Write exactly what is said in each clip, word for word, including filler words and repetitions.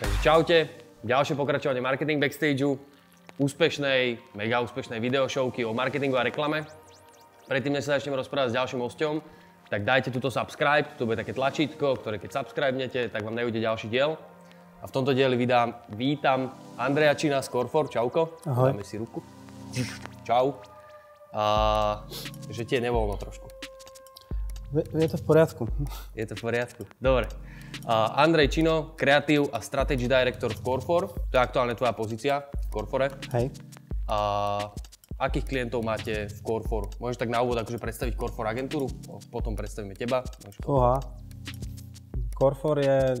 Takže čaute, ďalšie pokračovanie Marketing Backstageu, úspešnej, mega úspešnej videošovky o marketingu a reklame. Predtým, než sa začnem rozprávať s ďalším hosťom, tak dajte tuto subscribe, tu bude také tlačítko, ktoré keď subscribenete, tak vám nejde ďalší diel. A v tomto dieli vydám, vítam Andrea Čina z CORE four. Čauko. Ahoj. Dáme si ruku. Čau. A, že ti je nevoľno trošku. Je to v poriadku. Je to v poriadku. Dobre. A, Andrej Čino, kreatív a strategy director v CORE four. To je aktuálne tvoja pozícia v CORE four. Hej. A, akých klientov máte v CORE four? Môžeš tak na úvod akože predstaviť CORE four agentúru, potom predstavíme teba. Oha. CORE four je e,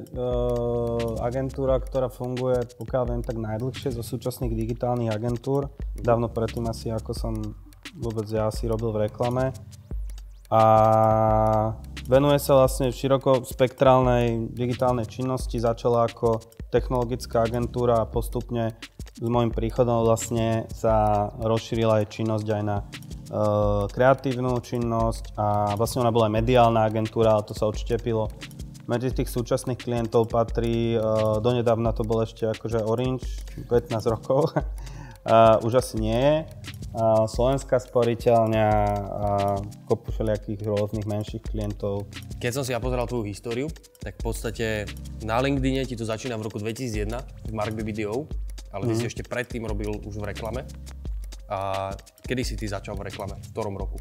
agentúra, ktorá funguje, pokiaľ viem, tak najdlhšie zo súčasných digitálnych agentúr. Dávno predtým asi, ako som vôbec ja si robil v reklame. A venuje sa vlastne v širokospektrálnej digitálnej činnosti. Začala ako technologická agentúra a postupne s môjim príchodom vlastne sa rozšírila aj činnosť aj na e, kreatívnu činnosť. A vlastne ona bola aj mediálna agentúra, ale to sa odštepilo. Medzi tých súčasných klientov patrí, uh, donedávna to bol ešte akože Orange, pätnásť rokov, uh, už asi nie je. Uh, Slovenská sporiteľňa a uh, kopu všelijakých rôznych menších klientov. Keď som si ja pozeral tvoju históriu, tak v podstate na LinkedIne ti to začína v roku dvetisícjeden, v Mark bé bé dé ó, ale mm. ty si ešte predtým robil už v reklame. A kedy si ty začal v reklame? V ktorom roku?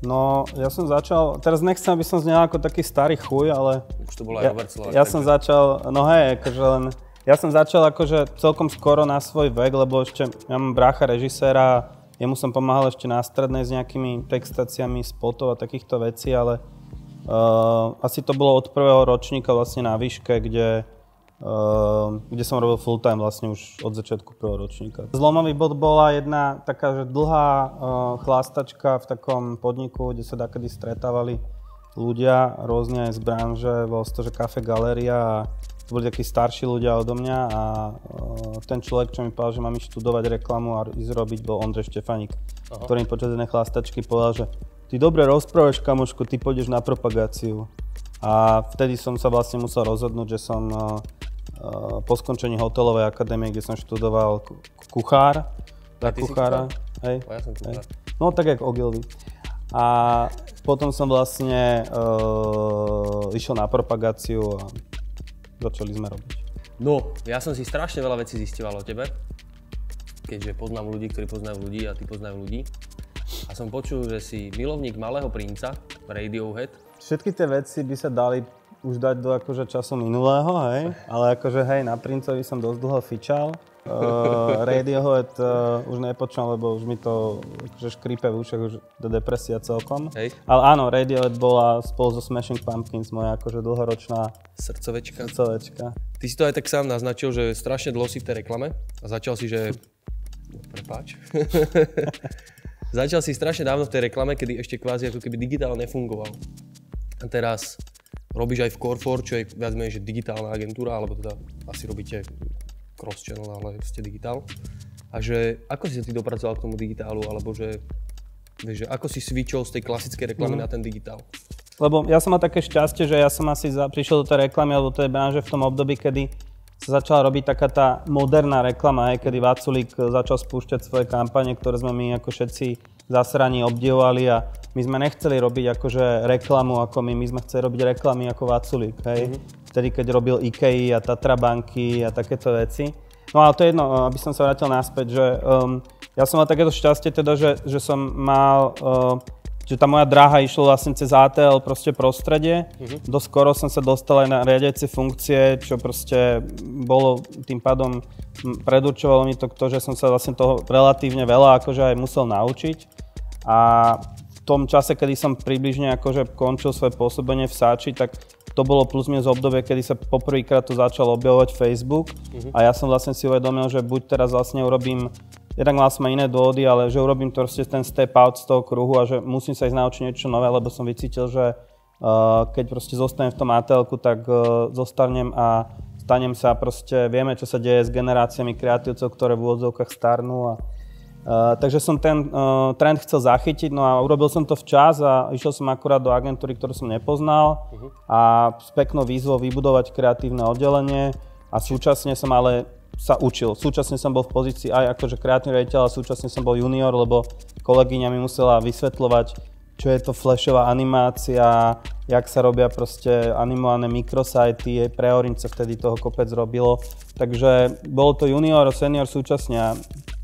No, ja som začal, teraz nechcem, aby som znel ako taký starý chuj, ale... Už to bol aj Robert Slovak. Ja, ja som začal, no hej, akože len... Ja som začal akože celkom skoro na svoj vek, lebo ešte ja mám brácha režiséra, jemu som pomáhal ešte na strednej s nejakými textáciami spotov a takýchto vecí, ale uh, asi to bolo od prvého ročníka vlastne na výške, kde, uh, kde som robil full time vlastne už od začiatku prvého ročníka. Zlomový bod bola jedna taká že dlhá uh, chlástačka v takom podniku, kde sa dakedy stretávali ľudia rôzne z branže, bol to že kafe galéria. To boli takí starší ľudia odo mňa a uh, ten človek, čo mi povedal, že mám ísť študovať reklamu a ísť robiť, bol Ondrej Štefánik, Aha. ktorý mi počas jednej chlástačky povedal, že ty dobre rozprávaš, kamošku, ty pôjdeš na propagáciu. A vtedy som sa vlastne musel rozhodnúť, že som uh, uh, po skončení hotelovej akadémie, kde som študoval k- kuchár, tak kuchára, hej, ja som kuchár. Hej. No tak jak Ogilvy. A potom som vlastne uh, išiel na propagáciu a začali sme robiť. No, ja som si strašne veľa vecí zisťoval o tebe, keďže poznám ľudí, ktorí poznajú ľudí a ty poznajú ľudí. A som počul, že si milovník Malého princa, Radiohead. Všetky tie veci by sa dali už dať do akože času minulého, hej? Ale akože hej, na princovi som dosť dlho fičal. Uh, Radiohead uh, už nepočnal, lebo už mi to akože škripe v ušach, už do depresia celkom. Hej. Ale áno, Radiohead bola spolu so Smashing Pumpkins moja akože dlhoročná srdcovečka. srdcovečka. Ty si to aj tak sám naznačil, že strašne dlho si v tej reklame a začal si, že... Prepáč. Začal si strašne dávno v tej reklame, kedy ešte kvázi ako keby digitál nefungoval. A teraz robíš aj v CORE four, čo je viac menej, že digitálna agentúra, alebo teda asi robíte cross-channel, ale ste digitál. A že ako si sa ty dopracoval k tomu digitálu, alebo že, vieš, že ako si switchol z tej klasickej reklamy mm. na ten digitál? Lebo ja som mal také šťastie, že ja som asi za, prišiel do tej reklamy alebo do tej branže v tom období, kedy sa začala robiť taká tá moderná reklama, hej, kedy Vaculík začal spúšťať svoje kampane, ktoré sme my ako všetci zasraní obdivovali a my sme nechceli robiť akože reklamu ako my, my sme chceli robiť reklamy ako Vaculík, hej. Mm-hmm. Vtedy, keď robil IKEA a Tatra banky a takéto veci. No ale to je jedno, aby som sa vrátil naspäť, že um, ja som mal takéto šťastie teda, že, že som mal, uh, že tá moja dráha išla vlastne cez á té el proste prostredie. Mm-hmm. Doskoro som sa dostal aj na riadiace funkcie, čo proste bolo tým pádom, predurčovalo mi to to, že som sa vlastne toho relatívne veľa akože aj musel naučiť. A v tom čase, kedy som približne akože končil svoje pôsobenie v Saatchi, tak to bolo plus minus obdobie, kedy sa poprvýkrát to začal objavovať Facebook. Mm-hmm. A ja som vlastne si uvedomil, že buď teraz vlastne urobím jednak vlastne iné dôvody, ale že urobím to proste ten step out z toho kruhu a že musím sa ísť naučiť niečo nové, lebo som vycítil, že uh, keď proste zostanem v tom á té elku, tak uh, zostanem a stanem sa proste, vieme, čo sa deje s generáciami kreatívcov, ktoré v úvodzovkách starnú a Uh, takže som ten uh, trend chcel zachytiť, no a urobil som to včas a išiel som akurát do agentúry, ktorú som nepoznal uh-huh. a s peknou výzvou vybudovať kreatívne oddelenie a súčasne som ale sa učil. Súčasne som bol v pozícii aj akože kreatívny riaditeľ a súčasne som bol junior, lebo kolegyňa mi musela vysvetľovať, čo je to flashová animácia, jak sa robia proste animované mikrosajty, pre Orange sa vtedy toho kopec robilo. Takže bolo to junior a senior súčasne a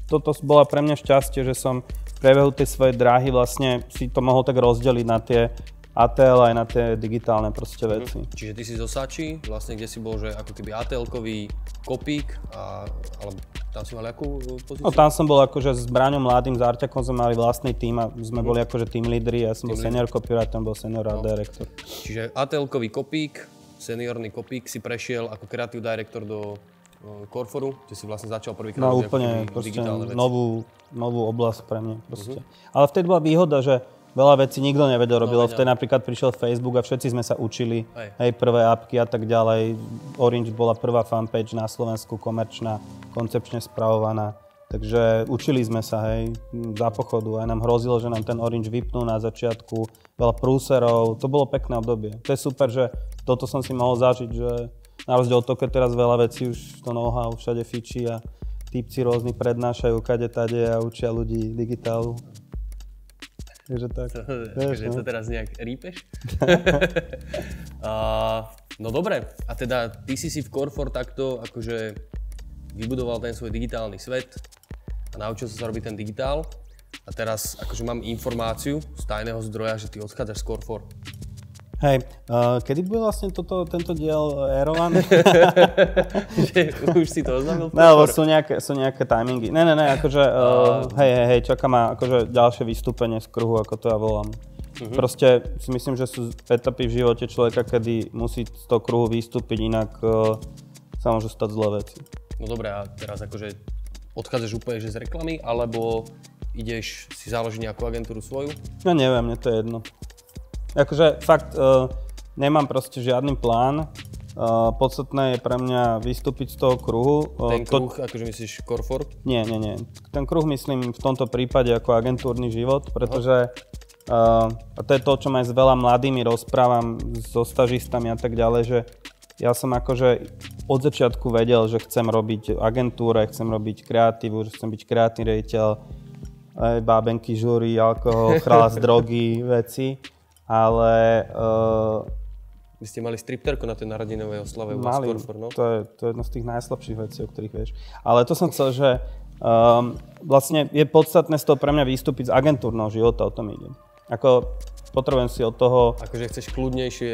toto bola pre mňa šťastie, že som v priebehu tej svojej dráhy vlastne si to mohol tak rozdeliť na tie á té el aj na tie digitálne proste veci. Mm. Čiže ty si zo Saatchi, vlastne kde si bol, že ako keby á té elkový kopík, a, ale tam si mal akú pozíciu? No tam som bol akože s Braňom Mladým, s Arťakom sme mali vlastný tím a sme mm. boli akože team lídri, ja som team bol senior copywriter, tam bol senior no. director. Čiže á té elkový kopík, seniorný kopík si prešiel ako creative director do CORE four, kde si vlastne začal prvýkrát no, úplne digitálne veci. Novú, novú oblasť pre mňa proste. Uh-huh. Ale vtedy bola výhoda, že veľa vecí nikto nevedel robiť, no, lebo vtedy napríklad prišiel Facebook a všetci sme sa učili, hej, hej prvé apky a tak ďalej. Orange bola prvá fanpage na Slovensku, komerčná, koncepčne spravovaná. Takže učili sme sa, hej, za pochodu. Aj nám hrozilo, že nám ten Orange vypnú na začiatku, veľa prúserov, to bolo pekné obdobie. To je super, že toto som si mohol zažiť, že na rozdiel od toho, keď teraz veľa vecí už to know-how všade fičí a týpci rôzni prednášajú kade tade a učia ľudí digitálu. Takže tak. To, vieš, že no? To teraz nejak rýpeš? uh, no dobre, a teda ty si si v CORE four takto akože vybudoval ten svoj digitálny svet a naučil sa robiť ten digitál. A teraz akože mám informáciu z tajného zdroja, že ty odchádzaš z CORE four. Hej, uh, kedy bude vlastne toto, tento diel aerovaný? Už si to oznámil? Ne, lebo sú nejaké, sú nejaké timingy. Ne, ne, ne, akože, uh, uh. hej, hej, hej, čaká ma akože ďalšie vystúpenie z kruhu, ako to ja volám. Uh-huh. Proste si myslím, že sú etapy v živote človeka, kedy musí z toho kruhu vystúpiť, inak uh, sa môžu stať zlé veci. No dobré, a teraz akože odchádzaš úplne že z reklamy, alebo ideš si založiť nejakú agentúru svoju? Ja neviem, mne to je jedno. Akože fakt uh, nemám proste žiadny plán, uh, podstatné je pre mňa vystúpiť z toho kruhu. Uh, ten kruh, to... akože myslíš CORE four? Nie, nie, nie. Ten kruh myslím v tomto prípade ako agentúrny život, pretože uh, a to je to, čo aj s veľa mladými rozprávam, so stažistami a tak ďalej, že ja som akože od začiatku vedel, že chcem robiť agentúru, chcem robiť kreatívu, že chcem byť kreatívny riaditeľ, aj bábenky, žúry, alkohol, chralás, drogy, veci. Ale... Uh, Vy ste mali stripterku na tej narodeninovej oslave u vás v CORE four, no? To je, to je jedno z tých najslabších vecí, o ktorých vieš. Ale to som chcel, že um, vlastne je podstatné z toho pre mňa vystúpiť z agentúrneho života, o tom idem. Ako potrebujem si od toho... Akože chceš kľudnejšie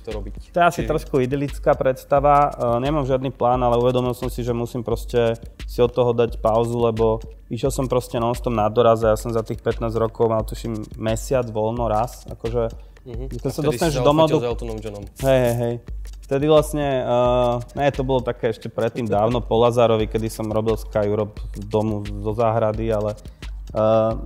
to robiť. To je asi Či... trošku idylická predstava. Uh, nemám žiadny plán, ale uvedomil som si, že musím proste si od toho dať pauzu, lebo išiel som proste non-stop na doraz a ja som za tých pätnásť rokov mal tuším mesiac voľno raz, akože uh-huh. keď sa dostaneš do modu... A vtedy si sa Hej, hej, hej. Vtedy vlastne, uh, ne, to bolo také ešte predtým dávno po Lazárovi, kedy som robil Sky Europe z domu, zo záhrady, ale uh,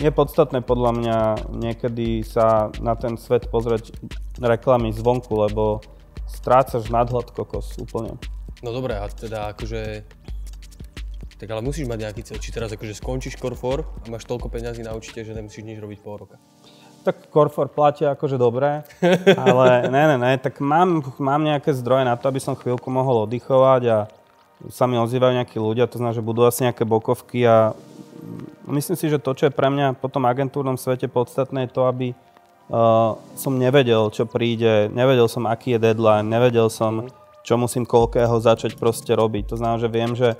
je podstatné podľa mňa niekedy sa na ten svet pozrieť reklamy zvonku, lebo strácaš nadhľad kokos úplne. No dobré, a teda akože... Tak ale musíš mať nejaký cieľ, či teraz akože skončíš CORE four a máš toľko peňazí na určite, že nemusíš nič robiť pol roka. Tak CORE four platia akože dobre, ale ne, ne, ne, tak mám, mám nejaké zdroje na to, aby som chvíľku mohol oddychovať a sa mi ozývajú nejakí ľudia, to znamená, že budú asi nejaké bokovky a myslím si, že to, čo je pre mňa po tom agentúrnom svete podstatné je to, aby uh, som nevedel, čo príde, nevedel som, aký je deadline, nevedel som, čo musím koľkého začať proste robiť, to znamená, že viem, že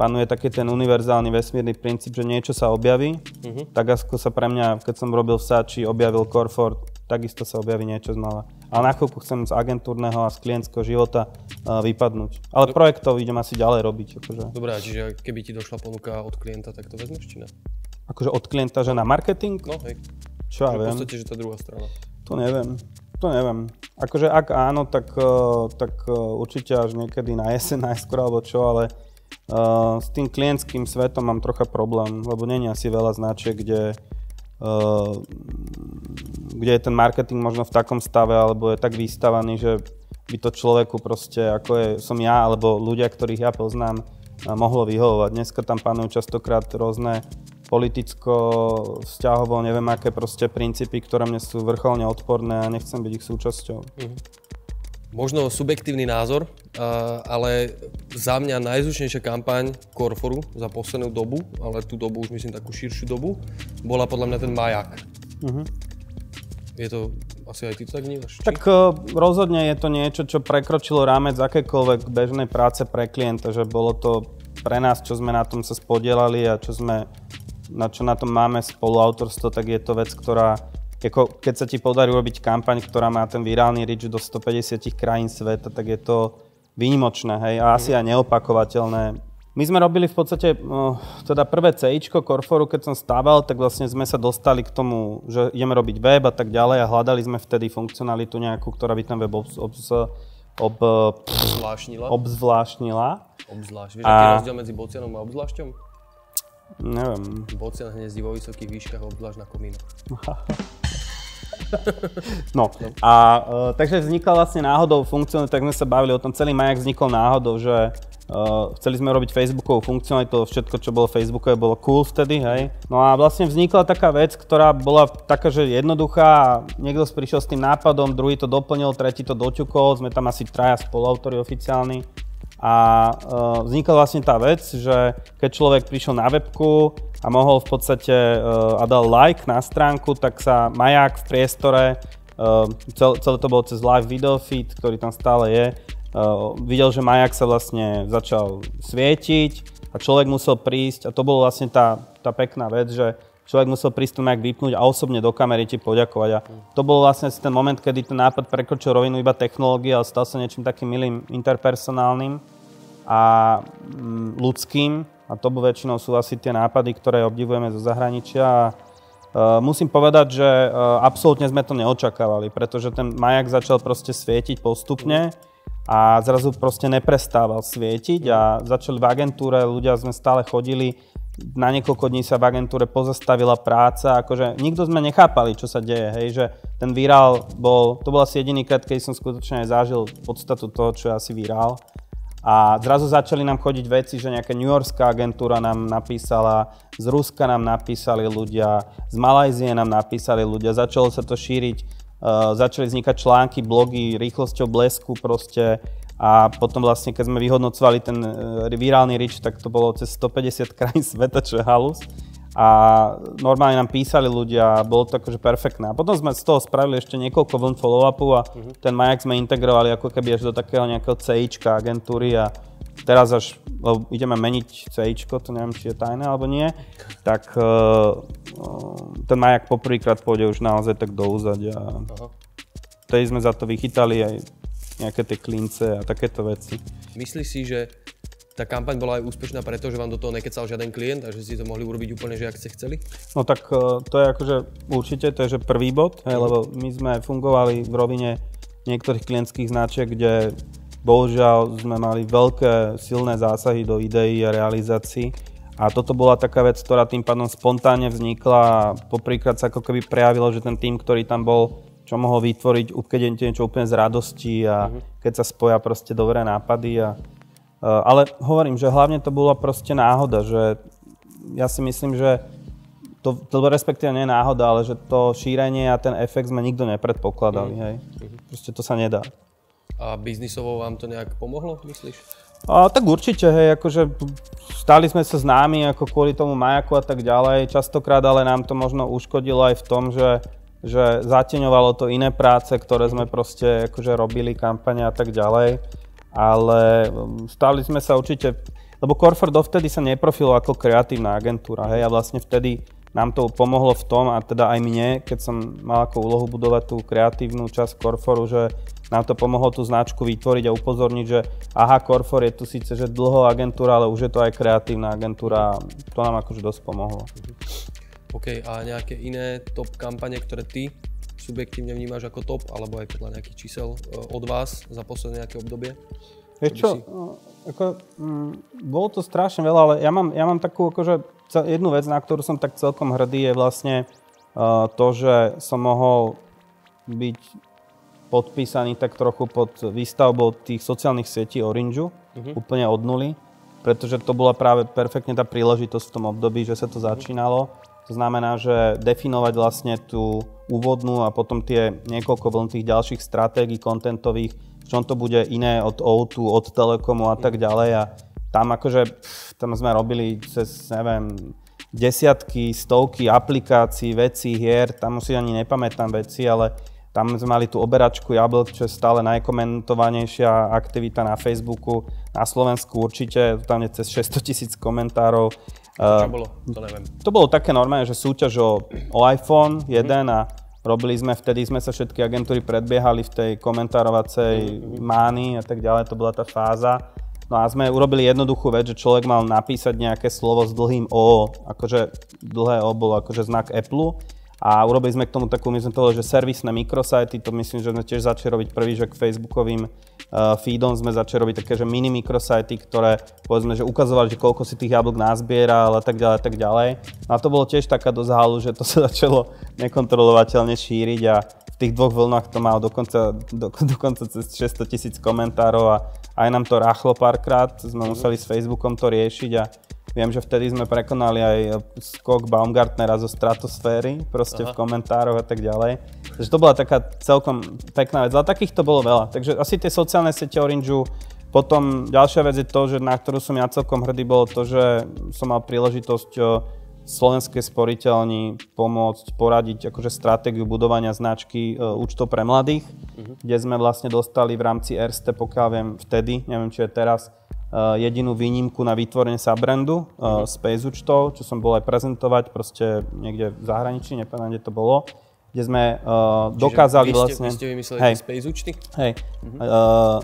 panuje taký ten univerzálny vesmírny princíp, že niečo sa objaví, uh-huh. tak ako sa pre mňa, keď som robil v Saatchi, objavil CORE four, takisto sa objaví niečo znova. Ale na chvíľku chcem z agentúrneho a z klientského života uh, vypadnúť. Ale Dobre. projektov idem asi ďalej robiť. Akože. Dobre, čiže keby ti došla ponuka od klienta, tak to vezmeš, či ne? Akože od klienta, že na marketing? No hej. Čo ja viem? V podstate, že tá druhá strana. To neviem. To neviem. Akože ak áno, tak, tak určite až niekedy na jeseň najskôr alebo čo, ale Uh, s tým klientským svetom mám trocha problém, lebo nie je asi veľa značiek, kde, uh, kde je ten marketing možno v takom stave, alebo je tak vystavaný, že by to človeku proste, ako je, som ja, alebo ľudia, ktorých ja poznám, mohlo vyhovovať. Dneska tam panujú častokrát rôzne politicko-vzťahovo, neviem aké proste princípy, ktoré mne sú vrcholne odporné a nechcem byť ich súčasťou. Mhm. Možno subjektívny názor, ale za mňa najzvučnejšia kampaň CORE štyri za poslednú dobu, ale tú dobu už myslím takú širšiu dobu, bola podľa mňa ten maják. Mhm. Je to... Asi aj ty to tak vnímaš? Tak uh, rozhodne je to niečo, čo prekročilo rámec akékoľvek bežnej práce pre klienta, že bolo to pre nás, čo sme na tom sa spodielali a čo sme, na čo na tom máme spoluautorstvo, tak je to vec, ktorá, ako, keď sa ti podarí urobiť kampaň, ktorá má ten virálny reach do stopäťdesiat krajín sveta, tak je to výnimočné, hej, a asi mm. aj neopakovateľné. My sme robili v podstate no, teda prvé céčko CORE štyri, keď som stával, tak vlastne sme sa dostali k tomu, že ideme robiť web a tak ďalej a hľadali sme vtedy funkcionalitu nejakú, ktorá by ten web obz, obz, ob, pff, obzvláštnila. obzvláštnila. Obzvlášť. Vieš, a... aký je rozdiel medzi bocianom a obzvlášťom? Neviem. Bocian hnezdí vo vysokých výškach, obzvlášť na komínoch. No a e, takže vznikla vlastne náhodou funkcionalita, tak sme sa bavili o tom, celý majak vznikol náhodou, že Uh, chceli sme robiť Facebookovú funkcionalitu, všetko, čo bolo Facebookové, bolo cool vtedy, hej. No a vlastne vznikla taká vec, ktorá bola taká, že jednoduchá, niekto prišiel s tým nápadom, druhý to doplnil, tretí to doťukol, sme tam asi traja spoluautori oficiálni. A uh, vznikla vlastne tá vec, že keď človek prišiel na webku a mohol v podstate uh, a dal like na stránku, tak sa maják v priestore, uh, cel, celé to bolo cez live video feed, ktorý tam stále je, Uh, videl, že maják sa vlastne začal svietiť a človek musel prísť a to bola vlastne tá, tá pekná vec, že človek musel prísť ten majak vypnúť a osobne do kamery ti poďakovať a to bol vlastne ten moment, kedy ten nápad prekročil rovinu iba technológie a stal sa niečím takým milým interpersonálnym a mm, ľudským a to bol väčšinou sú asi tie nápady, ktoré obdivujeme zo zahraničia. Uh, musím povedať, že uh, absolútne sme to neočakávali, pretože ten majak začal proste svietiť postupne a zrazu proste neprestával svietiť a začali v agentúre, ľudia sme stále chodili, na niekoľko dní sa v agentúre pozastavila práca, akože nikto sme nechápali, čo sa deje, hej, že ten virál bol, to bol asi jediný krát, keď som skutočne aj zažil podstatu toho, čo je asi virál. A zrazu začali nám chodiť veci, že nejaká newyorská agentúra nám napísala, z Ruska nám napísali ľudia, z Malajzie nám napísali ľudia, začalo sa to šíriť. Uh, začali vznikať články, blogy, rýchlosťou blesku proste a potom vlastne, keď sme vyhodnocovali ten uh, virálny reach, tak to bolo cez stopäťdesiat krajín sveta, čo je halus. A normálne nám písali ľudia, bolo to akože perfektné. A potom sme z toho spravili ešte niekoľko vln follow-upu a uh-huh. ten majak sme integrovali ako keby až do takého nejakého céčka agentúry a teraz až ideme meniť céčko, to neviem, či je tajné alebo nie, tak uh, ten majak poprvýkrát pôjde už naozaj tak do úzadia. Aha. Vtedy sme za to vychytali aj nejaké tie klince a takéto veci. Myslíš si, že tá kampaň bola aj úspešná preto, že vám do toho nekecal žiaden klient a že si to mohli urobiť úplne, že ak ste chceli? No tak uh, to je akože určite, to je že prvý bod, hej, lebo my sme fungovali v rovine niektorých klientských značiek, kde bohužiaľ sme mali veľké silné zásahy do ideí a realizácií. A toto bola taká vec, ktorá tým pádom spontánne vznikla a poprýkrát sa ako keby prejavilo, že ten tým, ktorý tam bol, čo mohol vytvoriť, keď je niečo úplne z radosti a mm-hmm. keď sa spoja proste dobré nápady. A, ale hovorím, že hlavne to bola proste náhoda, že ja si myslím, že to, to respektíve nie je náhoda, ale že to šírenie a ten efekt sme nikto nepredpokladali, mm-hmm. hej. Proste to sa nedá. A biznisovo vám to nejak pomohlo, myslíš? A, tak určite, hej, akože stali sme sa známi ako kvôli tomu majaku a tak ďalej. Častokrát ale nám to možno uškodilo aj v tom, že, že zateňovalo to iné práce, ktoré sme proste akože robili, kampane a tak ďalej. Ale stali sme sa určite, lebo CORE štyri dovtedy sa neprofilo ako kreatívna agentúra, hej, a vlastne vtedy nám to pomohlo v tom, a teda aj mne, keď som mal ako úlohu budovať tú kreatívnu časť CORE štyri, že nám to pomohlo tú značku vytvoriť a upozorniť, že aha, CORE štyri je tu síce že dlho agentúra, ale už je to aj kreatívna agentúra. To nám akože dosť pomohlo. OK, a nejaké iné top kampane, ktoré ty subjektívne vnímaš ako top, alebo aj podľa nejakých čísel od vás za posledné nejaké obdobie? Vieš čo, si... ako, mm, bolo to strašne veľa, ale ja mám, ja mám takú akože jednu vec, na ktorú som tak celkom hrdý, je vlastne uh, to, že som mohol byť podpísaný tak trochu pod výstavbou tých sociálnych sietí Orangeu, uh-huh. úplne od nuly. pretože to bola práve perfektne tá príležitosť v tom období, že sa to začínalo. To znamená, že definovať vlastne tú úvodnú a potom tie niekoľko vln tých ďalších stratégií kontentových, v čom to bude iné od ó dva, od Telekomu a tak ďalej. A tam akože, tam sme robili cez, neviem, desiatky, stovky aplikácií, vecí, hier, tam si ani nepamätám veci, ale tam sme mali tú oberačku jablk, čo je stále najkomentovanejšia aktivita na Facebooku. Na Slovensku určite, tam je cez šesťsto tisíc komentárov. To čo bolo? To neviem. To bolo také normálne, že súťaž o, o iPhone jeden mm. a robili sme, vtedy sme sa všetky agentúry predbiehali v tej komentárovacej mm. máni a tak ďalej, to bola tá fáza. No a sme urobili jednoduchú vec, že človek mal napísať nejaké slovo s dlhým O, akože dlhé O bolo akože znak Apple a urobili sme k tomu takú, my sme to že servisné mikrosajty, to myslím, že sme tiež začali robiť prvý, že k Facebookovým Uh, feedom sme začali robiť také, že mini mikrosajty, ktoré povedzme, že ukazovali, že koľko si tých jablk nazbieral a tak ďalej a tak ďalej. No a to bolo tiež taká dosť halu, že to sa začalo nekontrolovateľne šíriť a v tých dvoch vlnách to malo dokonca, do, dokonca cez šesťsto tisíc komentárov a aj nám to ráchlo párkrát, sme mm. museli s Facebookom to riešiť a viem, že vtedy sme prekonali aj skok Baumgartnera zo stratosféry, proste Aha. v komentároch a tak ďalej. Takže to bola taká celkom pekná vec, ale takých to bolo veľa. Takže asi tie sociálne siete Orangeu. Potom ďalšia vec je to, že na ktorú som ja celkom hrdý, bolo to, že som mal príležitosť Slovenskej sporiteľni pomôcť poradiť akože stratégiu budovania značky e, účtov pre mladých, uh-huh. kde sme vlastne dostali v rámci ERSTE, pokiaľ viem vtedy, neviem či je teraz, e, jedinú výnimku na vytvorenie subbrandu e, uh-huh. Space účtov, čo som bol aj prezentovať proste niekde v zahraničí, nepamätám, kde to bolo. Kde sme uh, dokázali vy ste, vlastne... Vy ste vymysleli hej, space účty? Hej. Uh-huh. Uh,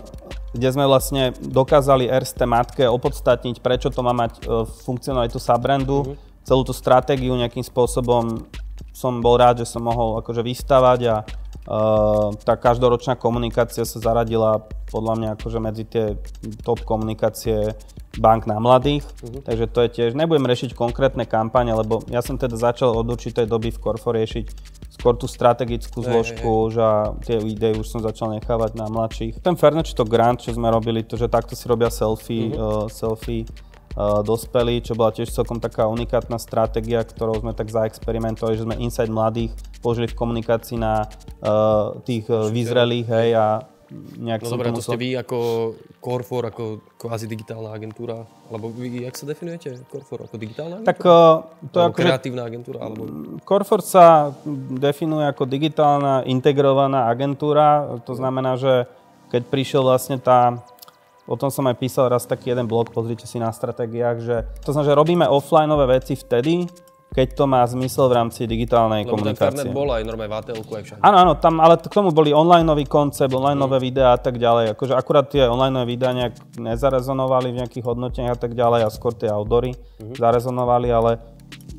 kde sme vlastne dokázali ERSTE matke opodstatniť, prečo to má mať uh, funkcionovať tú subbrandu. Uh-huh. Celú tú stratégiu nejakým spôsobom som bol rád, že som mohol akože vystavať a uh, tá každoročná komunikácia sa zaradila podľa mňa akože medzi tie top komunikácie bank na mladých. Uh-huh. Takže to je tiež... Nebudem riešiť konkrétne kampane, lebo ja som teda začal od určitej doby v CORE štyri riešiť skôr tú strategickú zložku, že tie idey už som začal nechávať na mladších. Ten Furniture to Grant, čo sme robili, to, že takto si robia selfie, mm-hmm. uh, selfie uh, dospelí, čo bola tiež celkom taká unikátna stratégia, ktorou sme tak zaexperimentovali, že sme Inside mladých použili v komunikácii na uh, tých uh, vyzrelých, hej, a nejak no som dobré, to musel... No dobré, to ste vy ako CORE štyri, ako kvázi digitálna agentúra, alebo vy, jak sa definujete CORE štyri, ako digitálna agentúra? Tak uh, to je ako... Kreatívna agentúra, alebo... CORE štyri sa definuje ako digitálna integrovaná agentúra, to znamená, že keď prišiel vlastne tá... O tom som aj písal raz taký jeden blog, pozrite si na stratégiách, že... To znamená, že robíme offlineové veci vtedy, keď to má zmysel v rámci digitálnej lebo komunikácie. Lebo ten Fernet bol aj normálne v á té elku aj všade. Áno, áno, tam, ale k tomu boli onlineový koncept, onlineové mm. videá a tak ďalej. Akože akurát tie onlineové videá nejak nezarezonovali v nejakých hodnoteniach a tak ďalej a skôr tie outdoory mm-hmm. zarezonovali, ale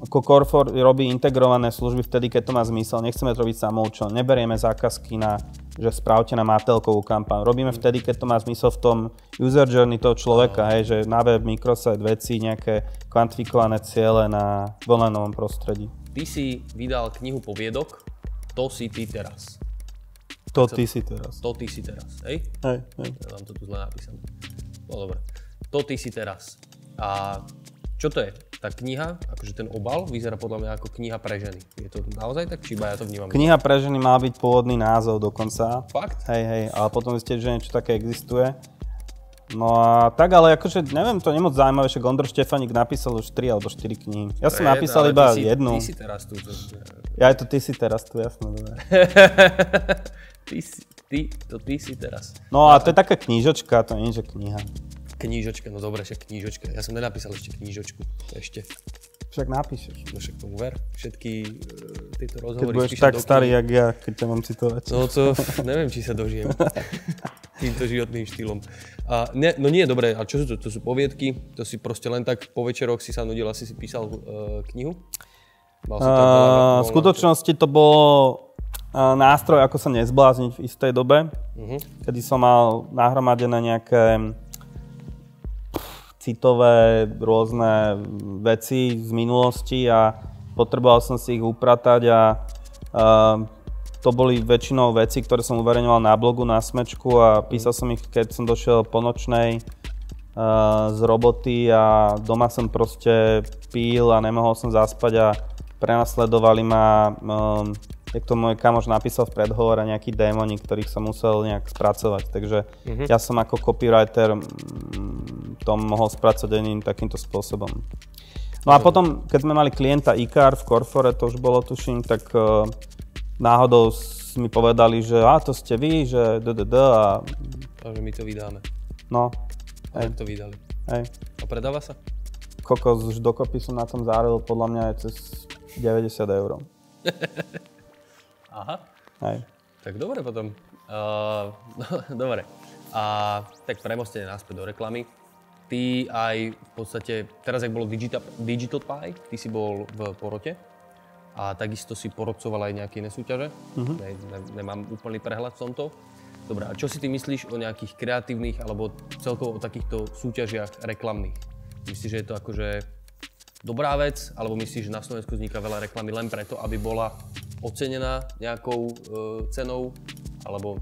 ako CORE štyri robí integrované služby vtedy, keď to má zmysel. Nechceme to robiť samoučelne, neberieme zákazky na, že správte na mátelkovú kampaň. Robíme mm. vtedy, keď to má zmysel v tom user journey toho človeka, no. hej, že na web, microsite, veci, nejaké kvantifikované ciele na onlineovom prostredí. Ty si vydal knihu poviedok To si ty teraz. To ty si teraz. To ty si teraz, hej? Hej, hej. Ja mám to tu zle napísané. No dobre. To ty si teraz. A čo to je? Tá kniha, akože ten obal, vyzerá podľa mňa ako kniha pre ženy. Je to naozaj tak, či iba ja to vnímam? Kniha pre ženy má byť pôvodný názov dokonca. Fakt? Hej, hej, ale potom ste, že niečo také existuje. No a tak, ale akože neviem, to je nemoc zaujímavé, že Ondrej Štefánik napísal už tri alebo štyri knihy. Ja som Red, napísal iba ty si, jednu. Ty si teraz tu. To... Ja je to ty si teraz tu, jasno. ty, ty, to ty si teraz. No a to je taká knížočka, to nie je kniha. Knížočka, no dobre, však knížočka. Ja som nenapísal ešte knížočku, ešte. Však napíšeš. No však tomu ver, všetky e, tieto rozhovory... Keď budeš tak starý, jak ja, keď ťa mám citovať. No to, neviem, či sa dožijem týmto životným štýlom. A, ne, no nie, dobre, a čo sú to? To sú poviedky, to si proste len tak po večeroch si sa nudil, asi si písal e, knihu? Mal som tam, uh, bola, v skutočnosti to bolo... nástroj, ako sa nezblázniť v istej dobe, uh-huh. kedy som mal nahromadené nejaké... citové rôzne veci z minulosti a potreboval som si ich upratať a uh, to boli väčšinou veci, ktoré som uverejňoval na blogu, na smečku a písal som ich, keď som došiel po nočnej uh, z roboty a doma som proste pil a nemohol som zaspať a prenasledovali ma, um, jak to môj kamoš napísal v predhovore, nejakí démoni, ktorých som musel nejak spracovať. Takže mm-hmm. ja som ako copywriter to mohol spracovať jedným takýmto spôsobom. No a potom, keď sme mali klienta IKAR v CORE four, to už bolo tuším, tak uh, náhodou mi povedali, že a to ste vy, že ddd a... Takže my to vydáme. No. A to vydali. Hej. A predáva sa? Kokos, už dokopy som na tom záril, podľa mňa je cez deväťdesiat eur. Aha. Hej. Tak dobre potom. Uh, no, dobre. A tak premostenie naspäť do reklamy. Ty aj v podstate, teraz jak bolo Digital, Digital Pipe, ty si bol v porote a takisto si porodcoval aj nejaké iné súťaže. Uh-huh. Ne, ne, nemám úplný prehľad v tomto. Dobre, a čo si ty myslíš o nejakých kreatívnych alebo celkovo o takýchto súťažiach reklamných? Myslíš, že je to akože dobrá vec, alebo myslíš, že na Slovensku vzniká veľa reklamy len preto, aby bola ocenená nejakou e, cenou, alebo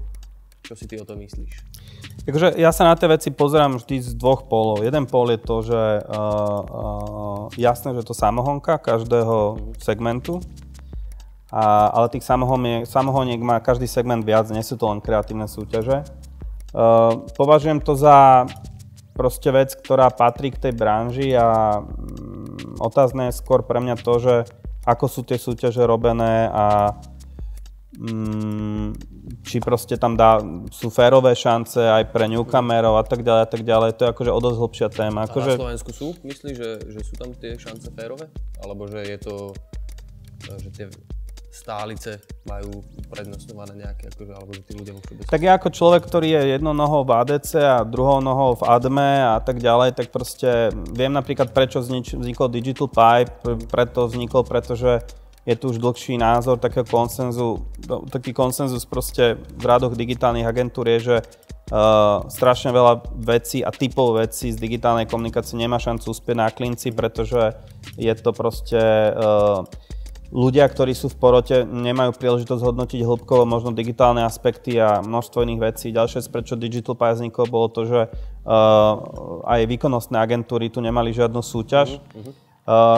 čo si ty o to myslíš? Takže ja sa na tie veci pozerám vždy z dvoch polov. Jeden pol je to, že uh, uh, jasné, že to samohonka každého segmentu, a, ale tých samohoniek má každý segment viac, nie sú to len kreatívne súťaže. Uh, považujem to za proste vec, ktorá patrí k tej branži a um, otázne je skôr pre mňa to, že ako sú tie súťaže robené a um, či proste tam dá, sú férové šance aj pre newcomerov a tak ďalej a tak ďalej. To je akože o dosť hlbšia téma. Ako a na že... Slovensku sú? Myslíš, že, že sú tam tie šance férové? Alebo že je to, že tie stálice majú prednostňované nejaké, akože, alebo že tí ľudia môžu... Tak ja ako človek, ktorý je jednou nohou v á dé cé a druhou nohou v á dé em e a tak ďalej, tak proste viem napríklad, prečo vznikol Digital Pipe, preto vznikol, pretože je tu už dlhší názor takého konsenzu, taký konsenzus proste v radoch digitálnych agentúr je, že uh, strašne veľa vecí a typov vecí z digitálnej komunikácie nemá šancu uspieť na klinci, pretože je to proste uh, ľudia, ktorí sú v porote, nemajú príležitosť hodnotiť hĺbkovo možno digitálne aspekty a množstvo iných vecí. Ďalšie, prečo Digital Pipe vzniklo, bolo to, že uh, aj výkonnostné agentúry tu nemali žiadnu súťaž. Mm-hmm.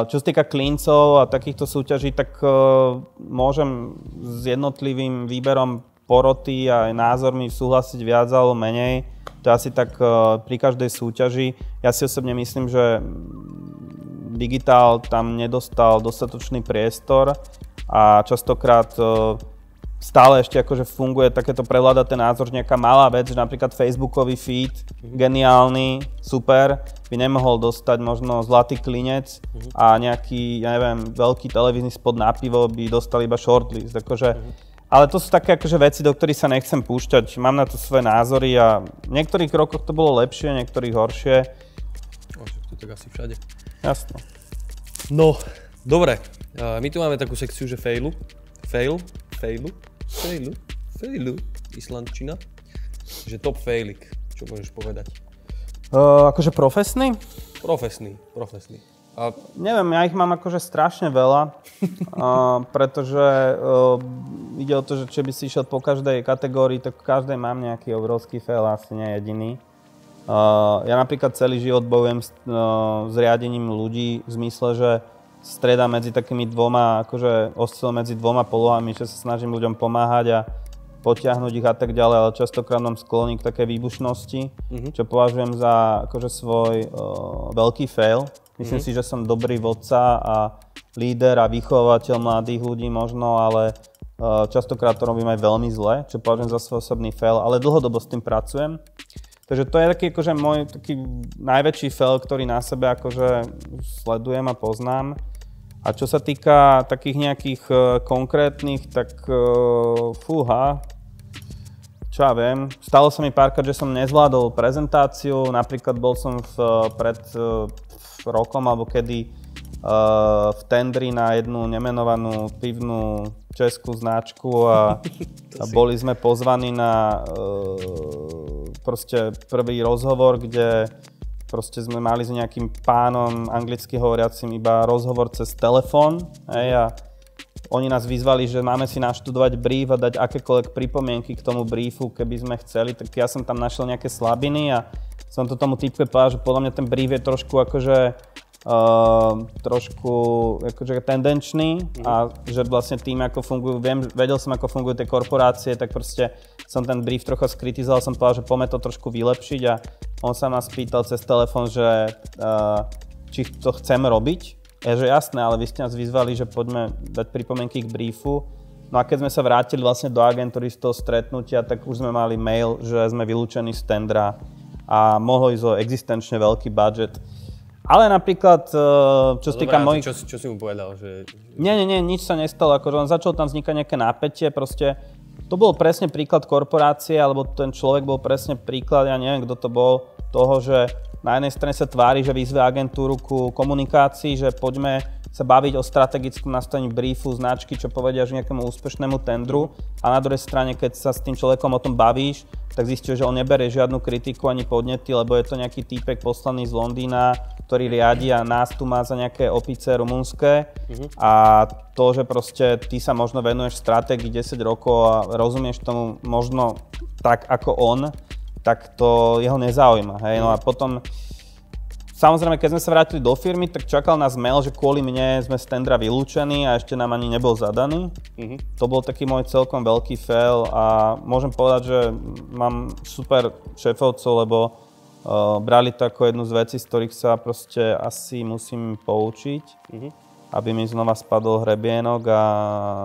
Čo sa týka klincov a takýchto súťaží, tak uh, môžem s jednotlivým výberom poroty a názormi súhlasiť viac alebo menej. To asi tak uh, pri každej súťaži. Ja si osobne myslím, že digitál tam nedostal dostatočný priestor a častokrát uh, stále ešte akože funguje takéto prevláda ten názor, že nejaká malá vec, že napríklad Facebookový feed, geniálny, super, by nemohol dostať možno zlatý klinec a nejaký, ja neviem, veľký televízny spot na pivo by dostal iba shortlist, akože, ale to sú také akože veci, do ktorých sa nechcem púšťať, mám na to svoje názory a v niektorých rokoch to bolo lepšie, v niektorých horšie. O, to tak asi všade. Jasno. No, dobre, my tu máme takú sekciu, že failu, fail, failu. Failu, failu, islandčina, že top failik, čo môžeš povedať? Uh, akože profesný? Profesný, profesný. A... Neviem, ja ich mám akože strašne veľa, uh, pretože uh, ide o to, že či by si išiel po každej kategórii, tak v každej mám nejaký obrovský fail, asi nie jediný. Uh, ja napríklad celý život bojujem s, uh, s riadením ľudí v zmysle, že streda medzi takými dvoma, akože oscil medzi dvoma polohami, že sa snažím ľuďom pomáhať a potiahnuť ich a tak ďalej, ale častokrát mám skloní k takej výbušnosti, mm-hmm. čo považujem za akože svoj uh, veľký fail. Myslím mm-hmm. si, že som dobrý vodca a líder a vychovateľ mladých ľudí možno, ale uh, častokrát to robím aj veľmi zle, čo považujem za svoj osobný fail, ale dlhodobo s tým pracujem. Takže to je taký akože môj taký najväčší fail, ktorý na sebe akože sledujem a poznám. A čo sa týka takých nejakých konkrétnych, tak uh, fúha, čo ja viem, stalo sa mi párkrát, že som nezvládol prezentáciu, napríklad bol som v, pred uh, rokom alebo kedy uh, v tendri na jednu nemenovanú pivnú českú značku a, a boli sme pozvaní na uh, proste prvý rozhovor, kde proste sme mali s nejakým pánom anglicky hovoriacím iba rozhovor cez telefón, hej, a oni nás vyzvali, že máme si naštudovať brief a dať akékoľvek pripomienky k tomu briefu, keby sme chceli, tak ja som tam našiel nejaké slabiny a som to tomu typke povedal, že podľa mňa ten brief je trošku akože Uh, trošku akože tendenčný mm-hmm. a že vlastne tým, ako fungujú, viem, vedel som, ako fungujú tie korporácie, tak proste som ten brief trochu skritizoval, som povedal, že poďme to trošku vylepšiť a on sa ma spýtal cez telefón, že uh, či to chceme robiť. Ja, že jasné, ale vy ste nás vyzvali, že poďme dať pripomienky k briefu. No a keď sme sa vrátili vlastne do agentúry z toho stretnutia, tak už sme mali mail, že sme vylúčení z tendra a mohlo ísť o existenčne veľký budget. Ale napríklad, čo sa no týka mojich... Čo, čo si mu povedal? Že... Nie, nie, nie, nič sa nestalo. Akože on začal tam vznikať nejaké napätie. Proste to bol presne príklad korporácie, alebo ten človek bol presne príklad, ja neviem, kto to bol, toho, že na jednej strane sa tvári, že vyzve agentúru ku komunikácii, že poďme sa baviť o strategickom nastavení briefu, značky, čo povedia že nejakému úspešnému tendru. A na druhej strane, keď sa s tým človekom o tom bavíš, tak zistil, že on neberie žiadnu kritiku ani podnety, lebo je to nejaký týpek poslaný z Londýna, ktorý riadi a nás tu má za nejaké opice rumunské mm-hmm. a to, že proste ty sa možno venuješ stratégii desať rokov a rozumieš tomu možno tak ako on, tak to jeho nezaujíma. Hej? No a potom, samozrejme, keď sme sa vrátili do firmy, tak čakal nás mail, že kvôli mne sme z tendra vylúčení a ešte nám ani nebol zadaný. Mm-hmm. To bol taký môj celkom veľký fail a môžem povedať, že mám super šéfovcov, lebo Uh, brali to ako jednu z vecí, z ktorých sa proste asi musím poučiť, mm-hmm. aby mi znova spadol hrebienok a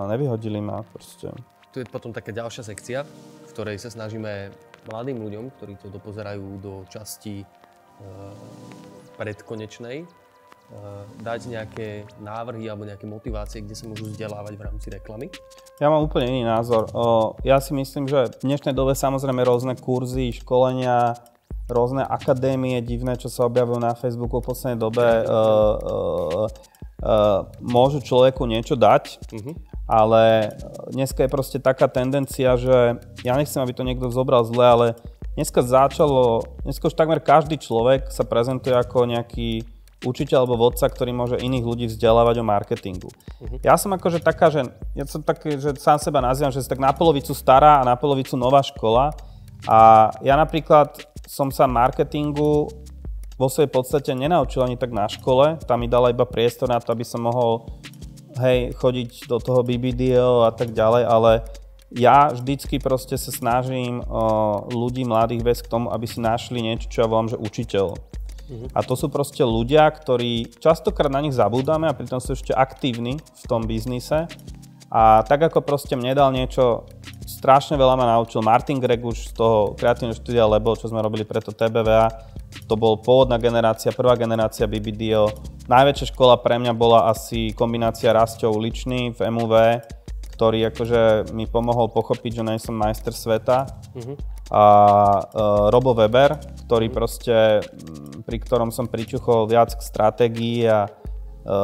nevyhodili ma proste. Tu je potom taká ďalšia sekcia, v ktorej sa snažíme mladým ľuďom, ktorí to dopozerajú do časti uh, predkonečnej, uh, dať nejaké návrhy alebo nejaké motivácie, kde sa môžu vzdelávať v rámci reklamy. Ja mám úplne iný názor. Uh, ja si myslím, že v dnešnej dobe samozrejme rôzne kurzy, školenia, rôzne akadémie divné, čo sa objavujú na Facebooku v poslednej dobe, uh, uh, uh, môžu človeku niečo dať, mm-hmm. ale dneska je proste taká tendencia, že ja nechcem, aby to niekto zobral zle, ale dneska začalo, dneska už takmer každý človek sa prezentuje ako nejaký učiteľ alebo vodca, ktorý môže iných ľudí vzdelávať o marketingu. Mm-hmm. Ja som akože taká, že ja som tak, že sám seba nazývam, že som tak na polovicu stará a na polovicu nová škola a ja napríklad som sa marketingu vo svojej podstate nenaučil ani tak na škole. Tam mi dala iba priestor na to, aby som mohol hej, chodiť do toho bé bé dé ó a tak ďalej, ale ja vždycky proste sa snažím o, ľudí mladých viesť k tomu, aby si našli niečo, čo ja volám, že učiteľ. Mhm. A to sú proste ľudia, ktorí častokrát na nich zabúdame a pritom sú ešte aktívni v tom biznise. A tak ako proste mne dal niečo, strašne veľa ma naučil Martin Greguš z toho kreatívneho štúdia, lebo čo sme robili pre to té bé vé á, to bol pôvodná generácia, prvá generácia bé bé dé ó. Najväčšia škola pre mňa bola asi kombinácia Rastov Uličných v em ú vé, ktorý akože mi pomohol pochopiť, že nie som majster sveta. Mm-hmm. A e, Robo Weber, ktorý mm-hmm. proste, pri ktorom som pričuchol viac k stratégii a e,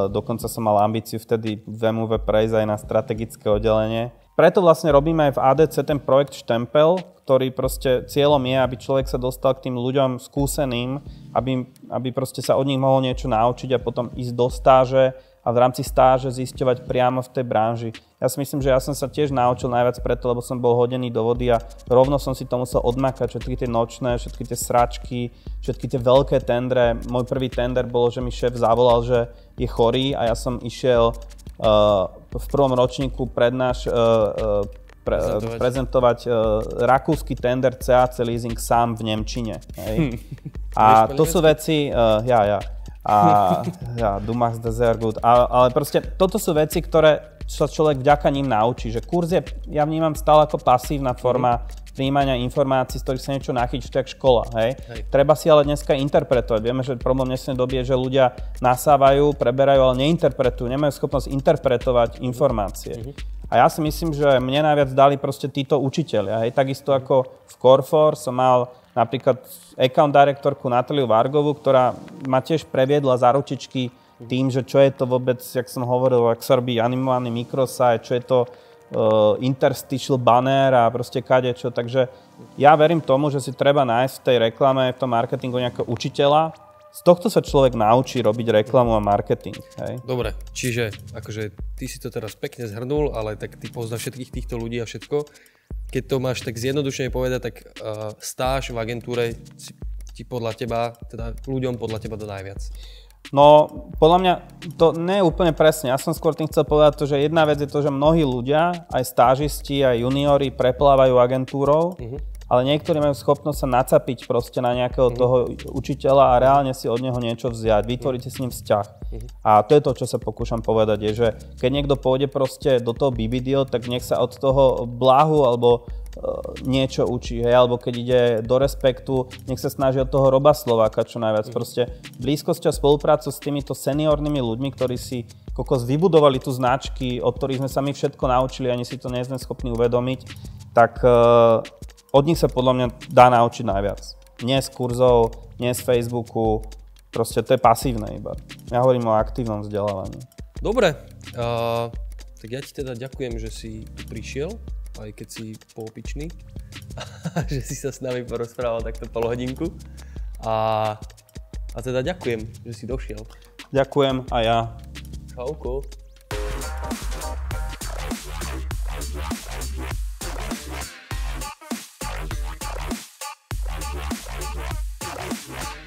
dokonca som mal ambíciu vtedy v em ú vé prejsť aj na strategické oddelenie. Preto vlastne robíme aj v á dé cé ten projekt Štempel, ktorý proste cieľom je, aby človek sa dostal k tým ľuďom skúseným, aby, aby proste sa od nich mohol niečo naučiť a potom ísť do stáže a v rámci stáže zisťovať priamo v tej branži. Ja si myslím, že ja som sa tiež naučil najviac preto, lebo som bol hodený do vody a rovno som si to musel odmakať, všetky tie nočné, všetky tie sračky, všetky tie veľké tendre. Môj prvý tender bolo, že mi šéf zavolal, že je chorý a ja som išiel Uh, v prvom ročníku prednáš, uh, uh, pre, uh, prezentovať uh, rakúsky tender cé á cé Leasing sám v nemčine. Hej. A to sú veci... Uh, ja, ja. A, ja, du machst das sehr gut. A, ale proste toto sú veci, ktoré sa človek vďaka ním naučí. Že kurz je, ja vnímam stále ako pasívna forma mm. prijímania informácií, z ktorých sa niečo nachyčí, tak škola. Hej. Hej. Treba si ale dneska interpretovať. Vieme, že problém dnešnej doby je, že ľudia nasávajú, preberajú, ale neinterpretujú. Nemajú schopnosť interpretovať mm. informácie. Mm-hmm. A ja si myslím, že mne najviac dali proste títo učitelia. Hej. Takisto ako v Coreforce som mal napríklad account direktorku Nataliu Vargovú, ktorá ma tiež previedla za ručičky tým, že čo je to vôbec, jak som hovoril, ak sa robí animovaný mikrosite, čo je to uh, interstitial banner a proste kadečo. Takže ja verím tomu, že si treba nájsť v tej reklame, v tom marketingu nejakého učiteľa. Z tohto sa človek naučí robiť reklamu a marketing, hej? Dobre, čiže akože ty si to teraz pekne zhrnul, ale tak ty poznáš všetkých týchto ľudí a všetko. Keď to máš tak zjednodušene povedať, tak uh, stáž v agentúre si ti podľa teba, teda ľuďom podľa teba dodá najviac? No, podľa mňa to nie je úplne presne. Ja som skôr tým chcel povedať to, že jedna vec je to, že mnohí ľudia, aj stážisti, aj juniori preplávajú agentúrou, uh-huh. ale niektorí majú schopnosť sa nacapiť proste na nejakého uh-huh. toho učiteľa a reálne si od neho niečo vziať, vytvoriť uh-huh. s ním vzťah. Uh-huh. A to je to, čo sa pokúšam povedať, je, že keď niekto pôjde proste do toho bé bé dé ó, tak nech sa od toho blahu alebo niečo učí, hej, alebo keď ide do Respektu, nech sa snaží od toho Roba Slováka čo najviac. Mm. Proste blízkosť a spoluprácu s týmito seniornými ľuďmi, ktorí si kokos vybudovali tu značky, od ktorých sme sa my všetko naučili, ani si to nie sme schopní uvedomiť, tak uh, od nich sa podľa mňa dá naučiť najviac. Nie z kurzov, nie z Facebooku, proste to je pasívne iba. Ja hovorím o aktívnom vzdelávaní. Dobre, uh, tak ja ti teda ďakujem, že si tu prišiel, aj keď si poopičný, že si sa s nami porozprával takto polhodinku. A, a teda ďakujem, že si došiel. Ďakujem a ja. Čauko.